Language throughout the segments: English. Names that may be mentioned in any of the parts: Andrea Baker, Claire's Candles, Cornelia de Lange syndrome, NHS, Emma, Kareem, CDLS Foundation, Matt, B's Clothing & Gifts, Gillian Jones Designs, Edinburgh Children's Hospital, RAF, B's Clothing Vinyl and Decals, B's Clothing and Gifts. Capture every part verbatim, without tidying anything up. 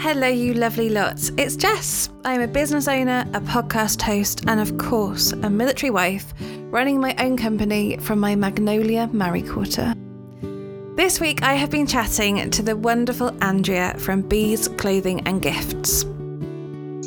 Hello, you lovely lots. It's Jess. I'm a business owner, a podcast host, and of course, a military wife, running my own company from my Magnolia Marry Quarter. This week, I have been chatting to the wonderful Andrea from B's Clothing and Gifts.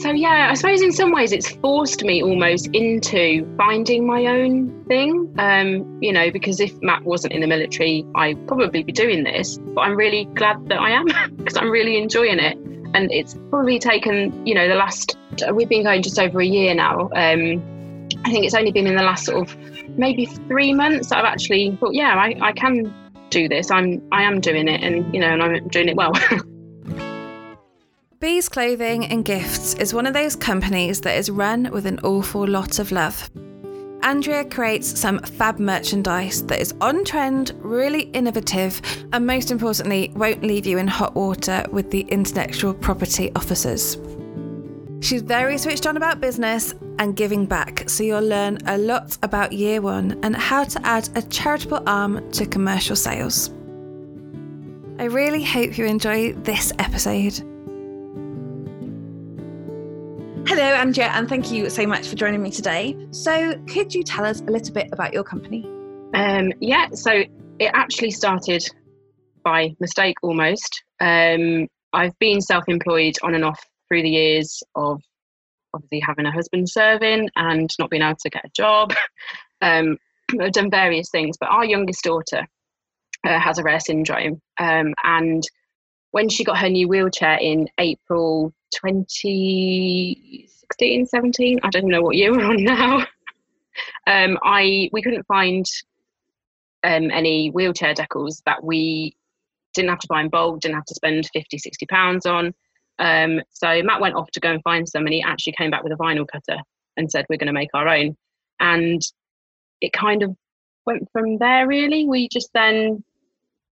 So yeah, I suppose in some ways it's forced me almost into finding my own thing, um, you know, because if Matt wasn't in the military, I'd probably be doing this, but I'm really glad that I am because I'm really enjoying it. And it's probably taken, you know, the last, we've been going just over a year now. Um, I think it's only been in the last sort of maybe three months that I've actually thought, yeah, I, I can do this. I'm, I am doing it and, you know, and I'm doing it well. B's Clothing and Gifts is one of those companies that is run with an awful lot of love. Andrea creates some fab merchandise that is on trend, really innovative, and most importantly, won't leave you in hot water with the intellectual property officers. She's very switched on about business and giving back, so you'll learn a lot about year one and how to add a charitable arm to commercial sales. I really hope you enjoy this episode. Hello, Andrea, and thank you so much for joining me today. So could you tell us a little bit about your company? Um, yeah, so it actually started by mistake almost. Um, I've been self-employed on and off through the years of obviously having a husband serving and not being able to get a job. um, I've done various things, but our youngest daughter uh, has a rare syndrome. Um, and when she got her new wheelchair in April twenty sixteen, seventeen, I don't know what year we're on now, um, I we couldn't find um, any wheelchair decals that we didn't have to buy in bulk, didn't have to spend fifty, sixty pounds on. Um, so Matt went off to go and find some, and he actually came back with a vinyl cutter and said, we're going to make our own. And it kind of went from there, really. We just then...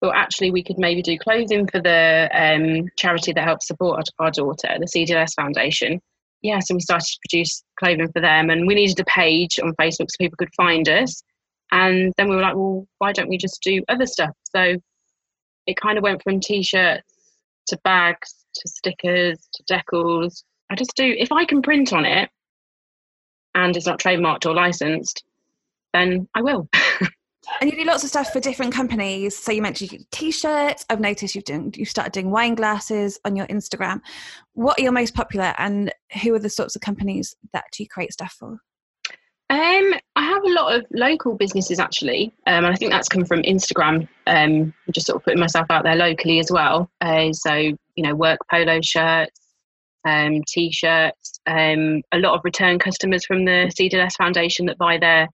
Well, actually, we could maybe do clothing for the um, charity that helps support our, our daughter, the C D L S Foundation. Yeah, so we started to produce clothing for them, and we needed a page on Facebook so people could find us. And then we were like, well, why don't we just do other stuff? So it kind of went from T-shirts to bags to stickers to decals. I just do, if I can print on it and it's not trademarked or licensed, then I will. And you do lots of stuff for different companies. So you mentioned you do T-shirts. I've noticed you've done, you've started doing wine glasses on your Instagram. What are your most popular, and who are the sorts of companies that you create stuff for? Um, I have a lot of local businesses actually, um, and I think that's come from Instagram. Um, just sort of putting myself out there locally as well. Uh, so you know, work polo shirts, um, T-shirts. Um, a lot of return customers from the C D L S Foundation that buy their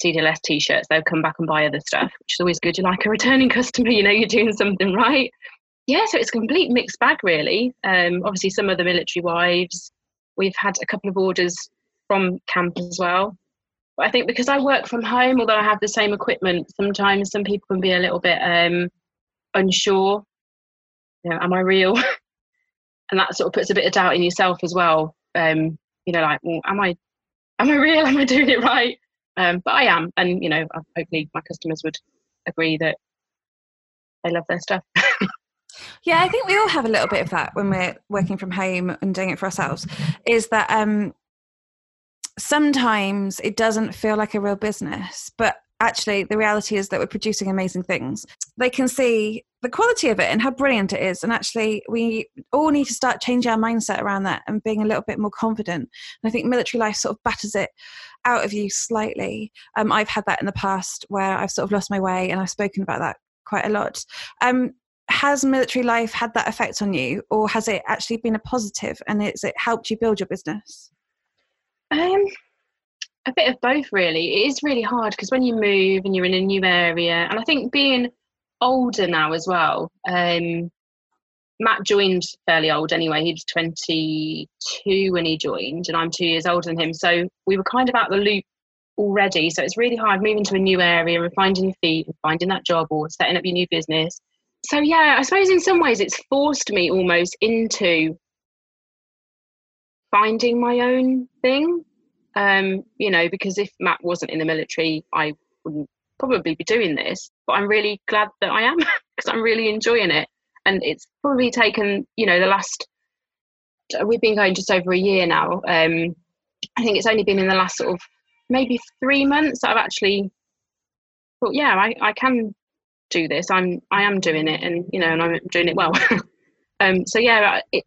C D L S T-shirts, they'll come back and buy other stuff, which is always good. You're like a returning customer, you know you're doing something right. Yeah, so it's a complete mixed bag, really. Um, obviously, some of the military wives. We've had a couple of orders from camp as well. But I think because I work from home, although I have the same equipment, sometimes some people can be a little bit um, unsure. You know, am I real? And that sort of puts a bit of doubt in yourself as well. Um, you know, like, well, am I, am I real? Am I doing it right? Um, but I am, and you know, hopefully my customers would agree that they love their stuff. Yeah, I think we all have a little bit of that when we're working from home and doing it for ourselves, is that um, sometimes it doesn't feel like a real business, but actually the reality is that we're producing amazing things. They can see the quality of it and how brilliant it is, and actually we all need to start changing our mindset around that and being a little bit more confident. And I think military life sort of batters it out of you slightly. um, I've had that in the past where I've sort of lost my way, and I've spoken about that quite a lot. Um, has military life had that effect on you, or has it actually been a positive, and has it helped you build your business? Um. A bit of both, really. It is really hard because when you move and you're in a new area, and I think being older now as well, um, Matt joined fairly old anyway. He was twenty-two when he joined, and I'm two years older than him. So we were kind of out the loop already. So it's really hard moving to a new area and finding your feet and finding that job or setting up your new business. So yeah, I suppose in some ways it's forced me almost into finding my own thing. Um, you know, because if Matt wasn't in the military, I wouldn't probably be doing this, but I'm really glad that I am because I'm really enjoying it. And it's probably taken, you know, the last, we've been going just over a year now. Um, I think it's only been in the last sort of maybe three months that I've actually thought, yeah, I, I can do this. I'm, I am doing it, and, you know, and I'm doing it well. um, so yeah, it,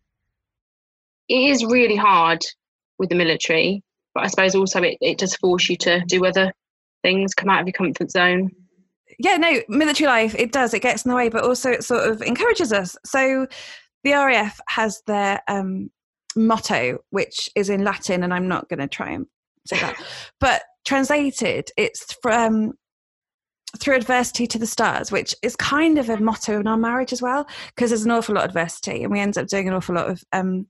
it is really hard with the military, but I suppose also it, it does force you to do other things, come out of your comfort zone. Yeah, no, military life, it does, it gets in the way, but also it sort of encourages us. So the R A F has their um, motto, which is in Latin, and I'm not going to try and say that, but translated, it's from through adversity to the stars, which is kind of a motto in our marriage as well, because there's an awful lot of adversity, and we end up doing an awful lot of um,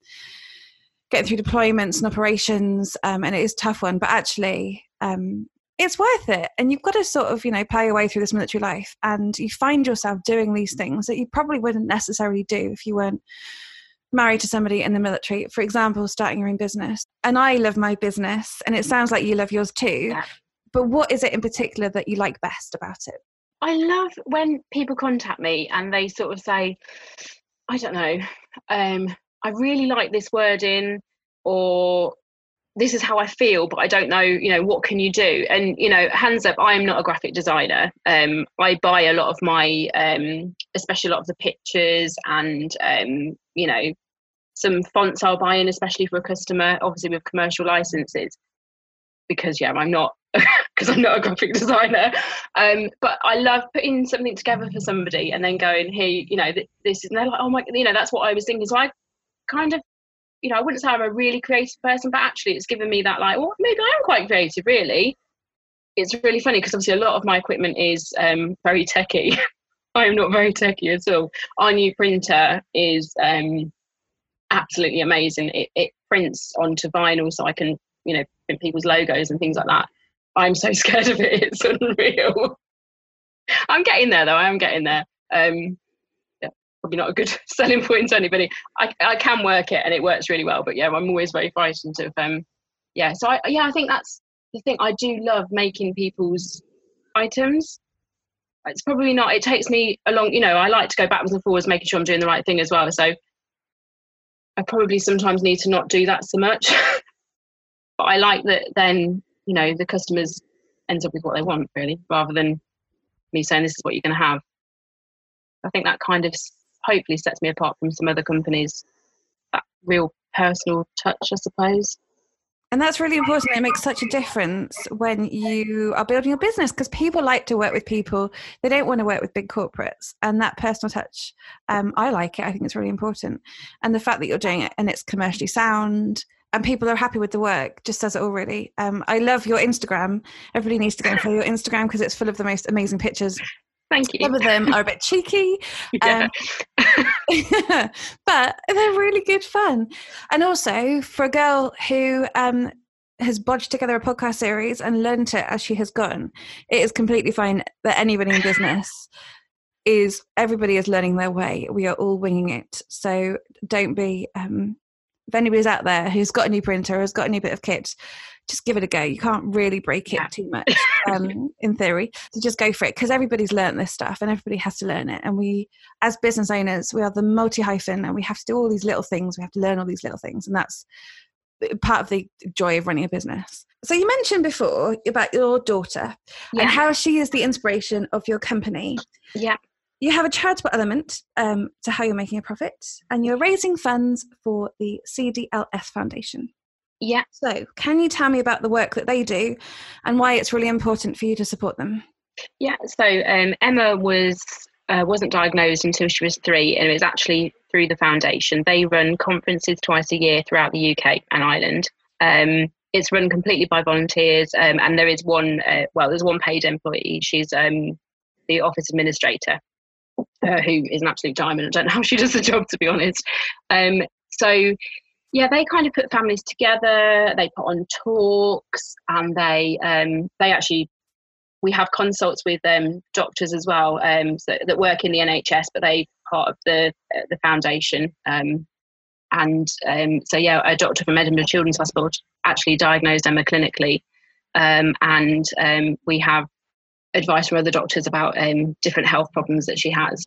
getting through deployments and operations, um, and it is a tough one, but actually... Um, it's worth it, and you've got to sort of, you know, play your way through this military life, and you find yourself doing these things that you probably wouldn't necessarily do if you weren't married to somebody in the military. For example, starting your own business. And I love my business, and it sounds like you love yours too, yeah. But what is it in particular that you like best about it? I love when people contact me and they sort of say, I don't know, um, I really like this wording, or this is how I feel, but I don't know, you know, what can you do? And, you know, hands up, I am not a graphic designer. Um, I buy a lot of my, um, especially a lot of the pictures and, um, you know, some fonts I'll buy in, especially for a customer, obviously with commercial licenses, because, yeah, I'm not, because I'm not a graphic designer. Um, but I love putting something together for somebody and then going, hey, you know, th- this is, and they're like, oh my, you know, that's what I was thinking. So I kind of, you know, I wouldn't say I'm a really creative person, but actually it's given me that, like, well, maybe I am quite creative, really. It's really funny because obviously a lot of my equipment is um, very techie. I'm not very techie at all. Our new printer is um, absolutely amazing. It, it prints onto vinyl, so I can, you know, print people's logos and things like that. I'm so scared of it. It's unreal. I'm getting there, though. I am getting there. Um, probably not a good selling point to anybody. I, I can work it and it works really well, but yeah, I'm always very frightened of um yeah so I yeah I think that's the thing. I do love making people's items. It's probably not, it takes me along, you know, I like to go backwards and forwards making sure I'm doing the right thing as well, so I probably sometimes need to not do that so much. But I like that then, you know, the customers ends up with what they want, really, rather than me saying this is what you're going to have. I think that kind of hopefully sets me apart from some other companies, that real personal touch, I suppose. And that's really important. It makes such a difference when you are building your business, because people like to work with people. They don't want to work with big corporates, and that personal touch, um, I like it. I think it's really important. And the fact that you're doing it and it's commercially sound and people are happy with the work just says it all, really. Um, I love your Instagram. Everybody needs to go and follow your Instagram because it's full of the most amazing pictures. Thank you. Some of them are a bit cheeky, um, yeah. But they're really good fun. And also for a girl who um, has bodged together a podcast series and learnt it as she has gone, it is completely fine that anybody in business is, everybody is learning their way. We are all winging it. So don't be, um, if anybody's out there who's got a new printer, has got a new bit of kit, just give it a go. You can't really break it yeah. too much um, in theory. So just go for it, because everybody's learnt this stuff and everybody has to learn it. And we, as business owners, we are the multi-hyphen, and we have to do all these little things. We have to learn all these little things. And that's part of the joy of running a business. So you mentioned before about your daughter yeah. and how she is the inspiration of your company. Yeah. You have a charitable element um, to how you're making a profit, and you're raising funds for the C D L S Foundation. Yeah. So can you tell me about the work that they do and why it's really important for you to support them? Yeah. So um, Emma was, uh, wasn't diagnosed until she was three, and it was actually through the foundation. They run conferences twice a year throughout the U K and Ireland. Um, it's run completely by volunteers, um, and there is one, uh, well, there's one paid employee. She's um, the office administrator, uh, who is an absolute diamond. I don't know how she does the job, to be honest. Um, so... Yeah, they kind of put families together, they put on talks, and they um, they actually, we have consults with um, doctors as well um, so, that work in the N H S, but they're part of the uh, the foundation. Um, and um, so, yeah, a doctor from Edinburgh Children's Hospital actually diagnosed Emma clinically. Um, and um, we have advice from other doctors about um, different health problems that she has.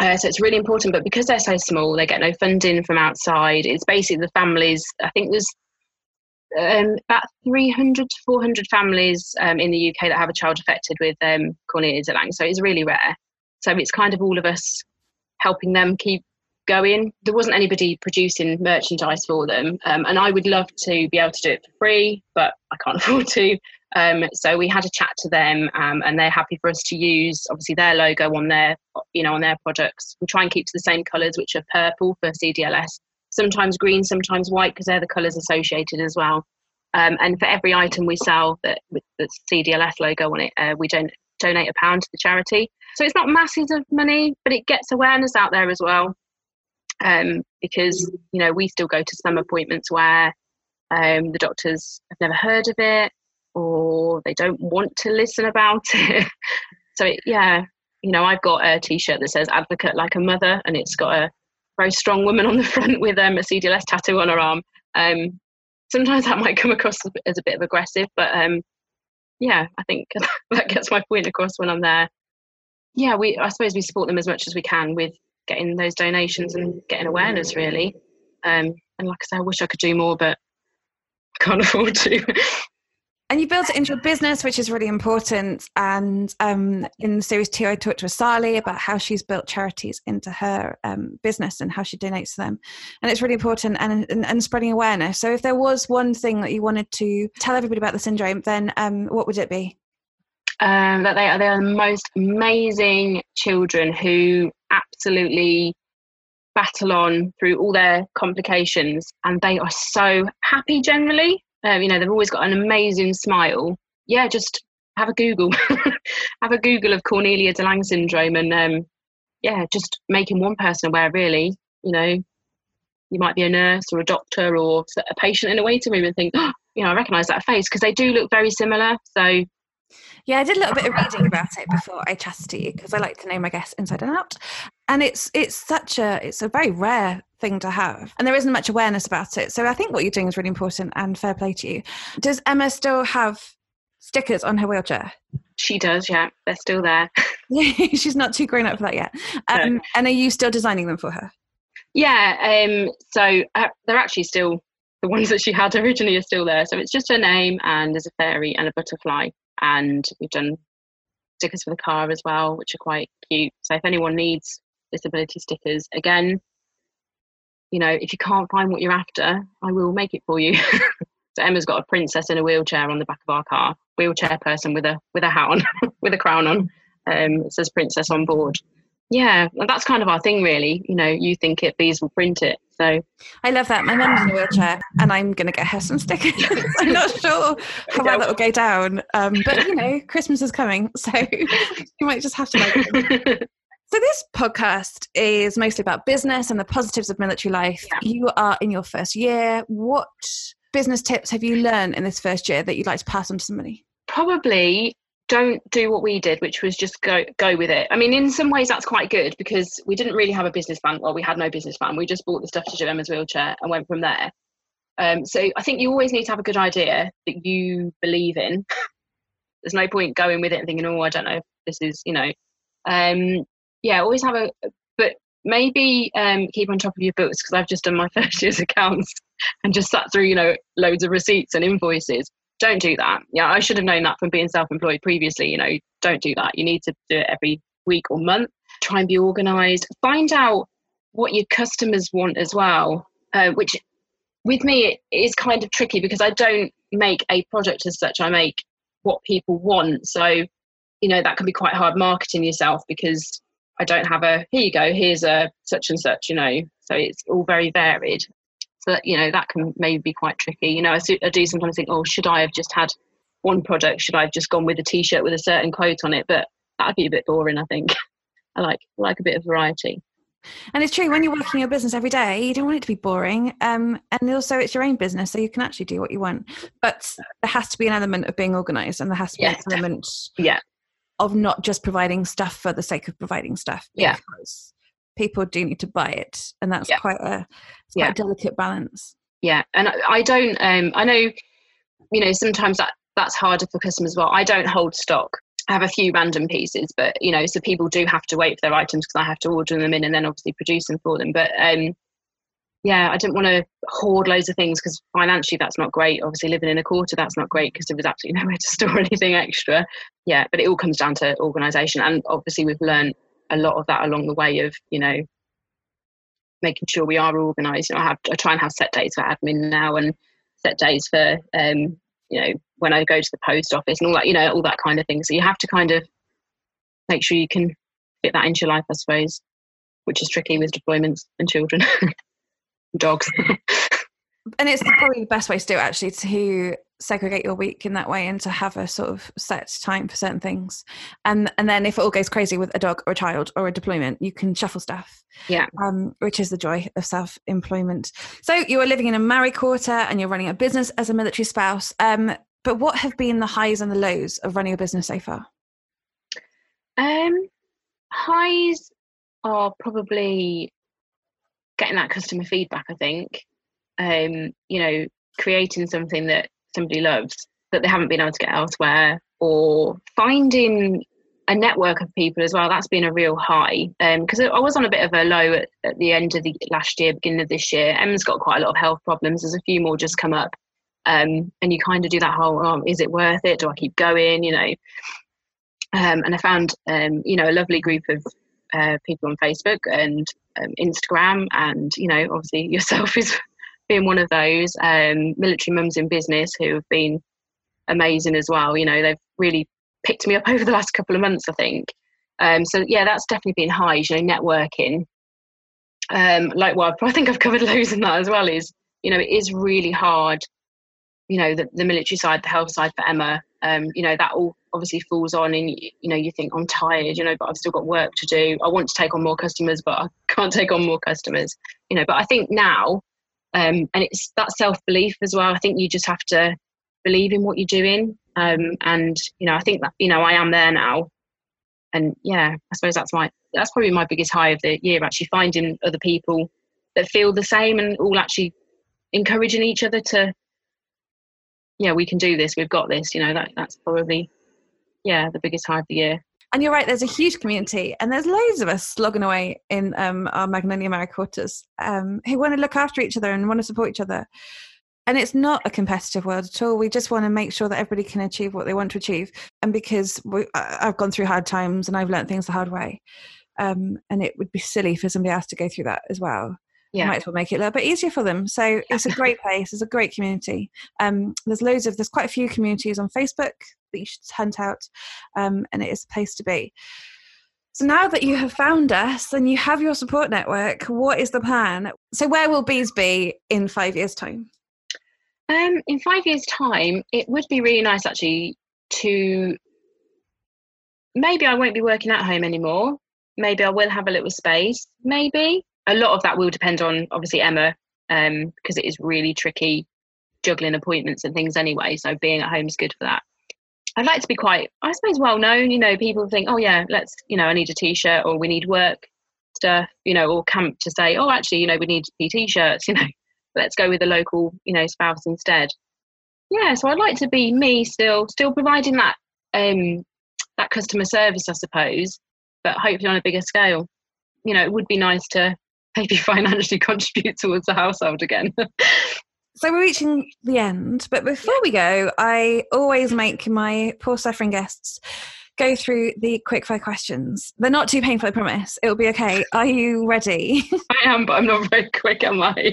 Uh, so it's really important, but because they're so small, they get no funding from outside. It's basically the families, I think there's um, about three hundred to four hundred families um, in the U K that have a child affected with um, Cornelia de Lange. So it's really rare. So it's kind of all of us helping them keep going. There wasn't anybody producing merchandise for them. Um, and I would love to be able to do it for free, but I can't afford to. Um, so we had a chat to them, um, and they're happy for us to use obviously their logo on their, you know, on their products. We try and keep to the same colours, which are purple for C D L S, sometimes green, sometimes white, because they're the colours associated as well. Um, and for every item we sell that with the C D L S logo on it, uh, we don- donate a pound to the charity. So it's not masses of money, but it gets awareness out there as well, um, because you know we still go to some appointments where um, the doctors have never heard of it, or they don't want to listen about it. So it, yeah, you know, I've got a t-shirt that says "Advocate Like a Mother," and it's got a very strong woman on the front with um, a C D L S tattoo on her arm. Um, sometimes that might come across as a bit of aggressive, but um, yeah, I think that gets my point across when I'm there. Yeah, we I suppose we support them as much as we can with getting those donations and getting awareness, really. Um, and like I say, I wish I could do more, but I can't afford to. And you built it into a business, which is really important. And um, in series two, I talked to Asali about how she's built charities into her um, business and how she donates to them. And it's really important, and, and, and spreading awareness. So if there was one thing that you wanted to tell everybody about the syndrome, then um, what would it be? Um, that they are, they are the most amazing children who absolutely battle on through all their complications. And they are so happy generally. Um, you know, they've always got an amazing smile. Yeah, just have a Google. Have a Google of Cornelia de Lange syndrome, and um, yeah, just making one person aware, really. You know, you might be a nurse or a doctor or a patient in a waiting room and think, oh, you know, I recognise that face, because they do look very similar. So, yeah, I did a little bit of reading about it before I chatted to you, because I like to know my guests inside and out. And it's it's such a it's a very rare thing to have, and there isn't much awareness about it. So I think what you're doing is really important, and fair play to you. Does Emma still have stickers on her wheelchair? She does, yeah. They're still there. She's not too grown up for that yet. Um, no. And are you still designing them for her? Yeah, um, so uh, they're actually still, the ones that she had originally are still there. So it's just her name, and there's a fairy and a butterfly. And we've done stickers for the car as well, which are quite cute. So if anyone needs disability stickers, again, you know, if you can't find what you're after, I will make it for you. So Emma's got a princess in a wheelchair on the back of our car, wheelchair person with a with a hat on, with a crown on. Um, it says princess on board. Yeah, that's kind of our thing, really. You know, you think it, B's will print it. So I love that. My mum's in a wheelchair, and I'm going to get her some stickers. I'm not sure how well that will go down. Um, but, you know, Christmas is coming, so you might just have to make it. So this podcast is mostly about business and the positives of military life. Yeah. You are in your first year. What business tips have you learned in this first year that you'd like to pass on to somebody? Probably don't do what we did, which was just go go with it. I mean, in some ways that's quite good, because we didn't really have a business plan. Well, we had no business plan. We just bought the stuff to do Emma's wheelchair and went from there. Um, so I think you always need to have a good idea that you believe in. There's no point going with it and thinking, oh, I don't know if this is, you know. Um, yeah, always have a, but maybe um, keep on top of your books, because I've just done my first year's accounts and just sat through, you know, loads of receipts and invoices. Don't do that. Yeah, I should have known that from being self-employed previously. You know, don't do that. You need to do it every week or month. Try and be organised. Find out what your customers want as well, uh, which with me is kind of tricky, because I don't make a product as such. I make what people want. So, you know, that can be quite hard marketing yourself, because I don't have a, here you go, here's a such and such, you know. So it's all very varied. So, that, you know, that can maybe be quite tricky. You know, I, su- I do sometimes think, oh, should I have just had one product? Should I have just gone with a T-shirt with a certain quote on it? But that would be a bit boring, I think. I like like a bit of variety. And it's true, when you're working your business every day, you don't want it to be boring. Um, and also it's your own business, so you can actually do what you want. But there has to be an element of being organised, and there has to be yeah. an element yeah. of not just providing stuff for the sake of providing stuff. Yeah. People do need to buy it, and that's yeah. quite a, it's quite yeah. a delicate balance. Yeah, and I, I don't. Um, I know, you know, sometimes that that's harder for customers. Well, I don't hold stock, I have a few random pieces, but, you know, so people do have to wait for their items because I have to order them in and then obviously produce them for them. But um, yeah, I didn't want to hoard loads of things because financially that's not great. Obviously living in a quarter, that's not great because there was absolutely nowhere to store anything extra. Yeah, but it all comes down to organisation. And obviously we've learned a lot of that along the way of, you know, making sure we are organised. You know, I have I try and have set days for admin now and set days for, um, you know, when I go to the post office and all that, you know, all that kind of thing. So you have to kind of make sure you can fit that into your life, I suppose, which is tricky with deployments and children. Dogs. And it's probably the best way to do it, actually, to segregate your week in that way and to have a sort of set time for certain things, and and then if it all goes crazy with a dog or a child or a deployment, you can shuffle stuff. Yeah, um which is the joy of self-employment. So you are living in a married quarter and you're running a business as a military spouse, um but what have been the highs and the lows of running a business so far? Um highs are probably getting that customer feedback, I think. Um, you know, creating something that somebody loves that they haven't been able to get elsewhere, or finding a network of people as well. That's been a real high, because um, I was on a bit of a low at, at the end of the last year, beginning of this year. Emma's got quite a lot of health problems. There's a few more just come up, um, and you kind of do that whole, oh, is it worth it? Do I keep going? You know, um, and I found, um, you know, a lovely group of uh, people on Facebook and Um, Instagram, and you know, obviously yourself is being one of those, um, military mums in business who have been amazing as well. You know, they've really picked me up over the last couple of months, I think. Um, so yeah, that's definitely been highs, you know, networking. Um, like what I think I've covered lows in that as well is, you know, it is really hard, you know, the, the military side, the health side for Emma, um, you know, that all obviously falls on, and you know, you think, I'm tired, you know, but I've still got work to do. I want to take on more customers, but I can't take on more customers, you know. But I think now, um, and it's that self-belief as well. I think you just have to believe in what you're doing. Um, and, you know, I think that, you know, I am there now. And yeah, I suppose that's my, that's probably my biggest high of the year, actually finding other people that feel the same and all actually encouraging each other to, yeah, we can do this. We've got this, you know, that that's probably, yeah, the biggest high of the year. And you're right, there's a huge community and there's loads of us slogging away in um, our Magnolia Marriott quarters um, who want to look after each other and want to support each other. And it's not a competitive world at all. We just want to make sure that everybody can achieve what they want to achieve. And because we, I've gone through hard times and I've learned things the hard way. Um, and it would be silly for somebody else to go through that as well. Yeah. Might as well make it a little bit easier for them. So it's a great place. It's a great community. Um, there's loads of, there's quite a few communities on Facebook that you should hunt out, um, and it is a place to be. So now that you have found us and you have your support network, what is the plan? So where will B's be in five years' time? Um, in five years' time, it would be really nice actually to, maybe I won't be working at home anymore. Maybe I will have a little space, maybe. A lot of that will depend on, obviously, Emma, um, because it is really tricky juggling appointments and things anyway, so being at home is good for that. I'd like to be quite, I suppose, well-known. You know, people think, oh, yeah, let's, you know, I need a T-shirt, or we need work stuff, you know, or camp to say, oh, actually, you know, we need T-shirts, you know, let's go with the local, you know, spouse instead. Yeah, so I'd like to be me still, still providing that, um, that customer service, I suppose, but hopefully on a bigger scale. You know, it would be nice to maybe financially contribute towards the household again. So we're reaching the end, but before we go, I always make my poor suffering guests go through the quickfire questions. They're not too painful, I promise. It'll be okay. Are you ready? I am, but I'm not very quick, am I?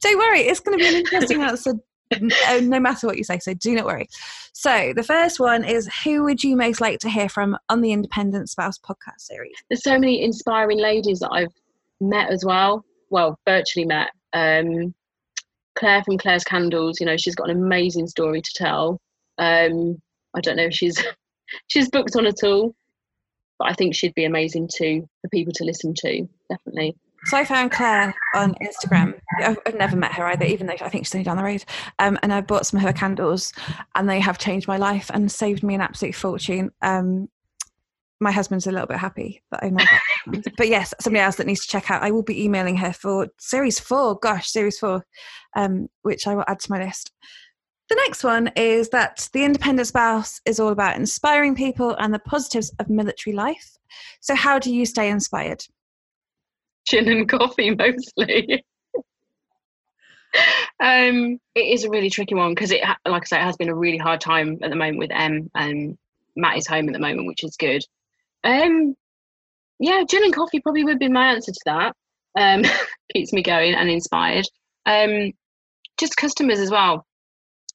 Don't worry, it's going to be an interesting answer no, no matter what you say, so do not worry. So the first one is, who would you most like to hear from on the Independent Spouse podcast series? There's so many inspiring ladies that I've met as well, well, virtually met. Um, Claire from Claire's Candles, you know, she's got an amazing story to tell. Um, I don't know if she's she's booked on at all, but I think she'd be amazing too for people to listen to, definitely. So I found Claire on Instagram. I've, I've never met her either, even though I think she's only down the road. Um, and I bought some of her candles and they have changed my life and saved me an absolute fortune. Um, my husband's a little bit happy that I know that. But yes, somebody else that needs to check out. I will be emailing her for series four. Gosh, series four, um, which I will add to my list. The next one is that The Independent Spouse is all about inspiring people and the positives of military life. So how do you stay inspired? Gin and coffee mostly. um, it is a really tricky one because, it, like I say, it has been a really hard time at the moment with Em, and Matt is home at the moment, which is good. Um, yeah, gin and coffee probably would be my answer to that. Um, keeps me going and inspired. Um, just customers as well.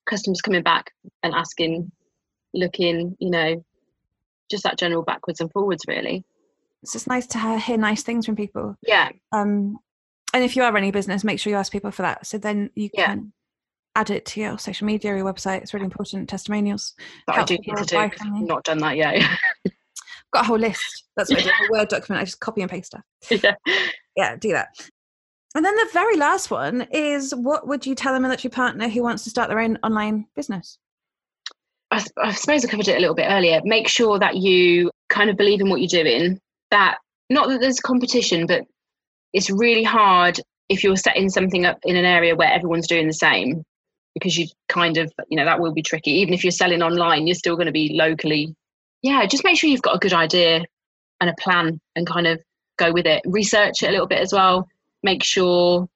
Customers coming back and asking, looking, you know, just that general backwards and forwards, really. It's just nice to hear nice things from people. Yeah. Um, and if you are running a business, make sure you ask people for that. So then you can yeah. add it to your social media or your website. It's really important. Testimonials. But I do need to do. I've not done that yet. I've got a whole list. That's what yeah. I do. A Word document. I just copy and paste stuff. Yeah. Yeah, do that. And then the very last one is, what would you tell a military partner who wants to start their own online business? I, I suppose I covered it a little bit earlier. Make sure that you kind of believe in what you're doing. That, not that there's competition, but it's really hard if you're setting something up in an area where everyone's doing the same, because you kind of, you know, that will be tricky. Even if you're selling online, you're still going to be locally. Yeah, just make sure you've got a good idea and a plan and kind of go with it. Research it a little bit as well. Make sure,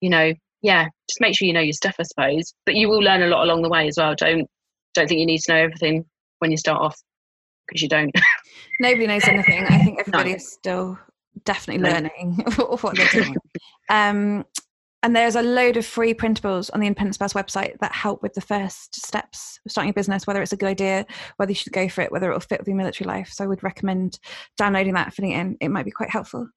you know, yeah, just make sure you know your stuff, I suppose. But you will learn a lot along the way as well. Don't don't think you need to know everything when you start off, because you don't. Nobody knows anything. I think everybody no. is still definitely no. learning what they're doing. Um, and there's a load of free printables on the Independent Spouse website that help with the first steps of starting a business, whether it's a good idea, whether you should go for it, whether it will fit with your military life. So I would recommend downloading that, filling it in. It might be quite helpful.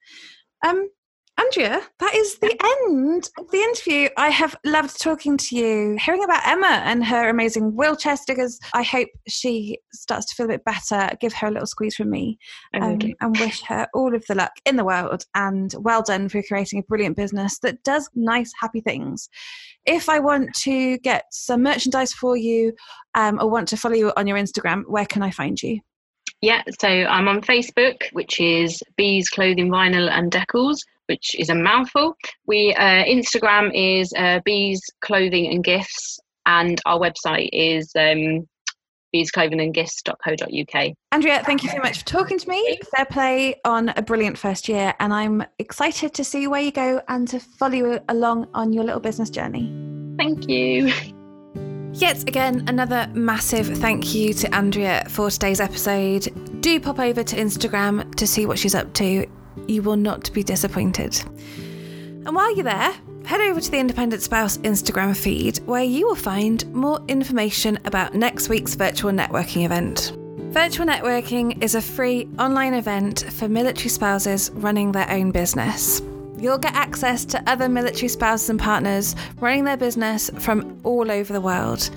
Um, Andrea, that is the end of the interview. I have loved talking to you, hearing about Emma and her amazing wheelchair stickers. I hope she starts to feel a bit better. Give her a little squeeze from me, um, and wish her all of the luck in the world, and well done for creating a brilliant business that does nice, happy things. If I want to get some merchandise for you, um, or want to follow you on your Instagram, where can I find you? Yeah, so I'm on Facebook, which is B's Clothing Vinyl and Decals, which is a mouthful. We uh, Instagram is uh, B's Clothing and Gifts, and our website is um, b's clothing and gifts dot co dot uk. Andrea, thank you so much for talking to me. Fair play on a brilliant first year, and I'm excited to see where you go and to follow you along on your little business journey. Thank you. Yet again, another massive thank you to Andrea for today's episode. Do pop over to Instagram to see what she's up to. You will not be disappointed. And while you're there, head over to the Independent Spouse Instagram feed, where you will find more information about next week's virtual networking event. Virtual networking is a free online event for military spouses running their own business. You'll get access to other military spouses and partners running their business from all over the world.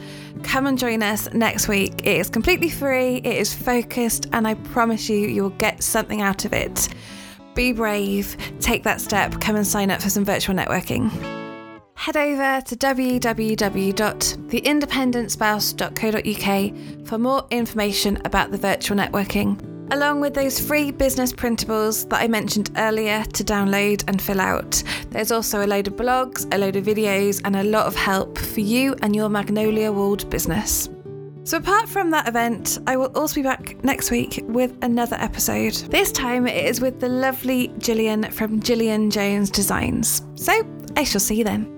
Come and join us next week. It is completely free, it is focused, and I promise you, you'll get something out of it. Be brave, take that step, come and sign up for some virtual networking. Head over to w w w dot the independent spouse dot co dot uk for more information about the virtual networking, along with those free business printables that I mentioned earlier to download and fill out. There's also a load of blogs, a load of videos, and a lot of help for you and your magnolia-walled business. So apart from that event, I will also be back next week with another episode. This time it is with the lovely Gillian from Gillian Jones Designs. So I shall see you then.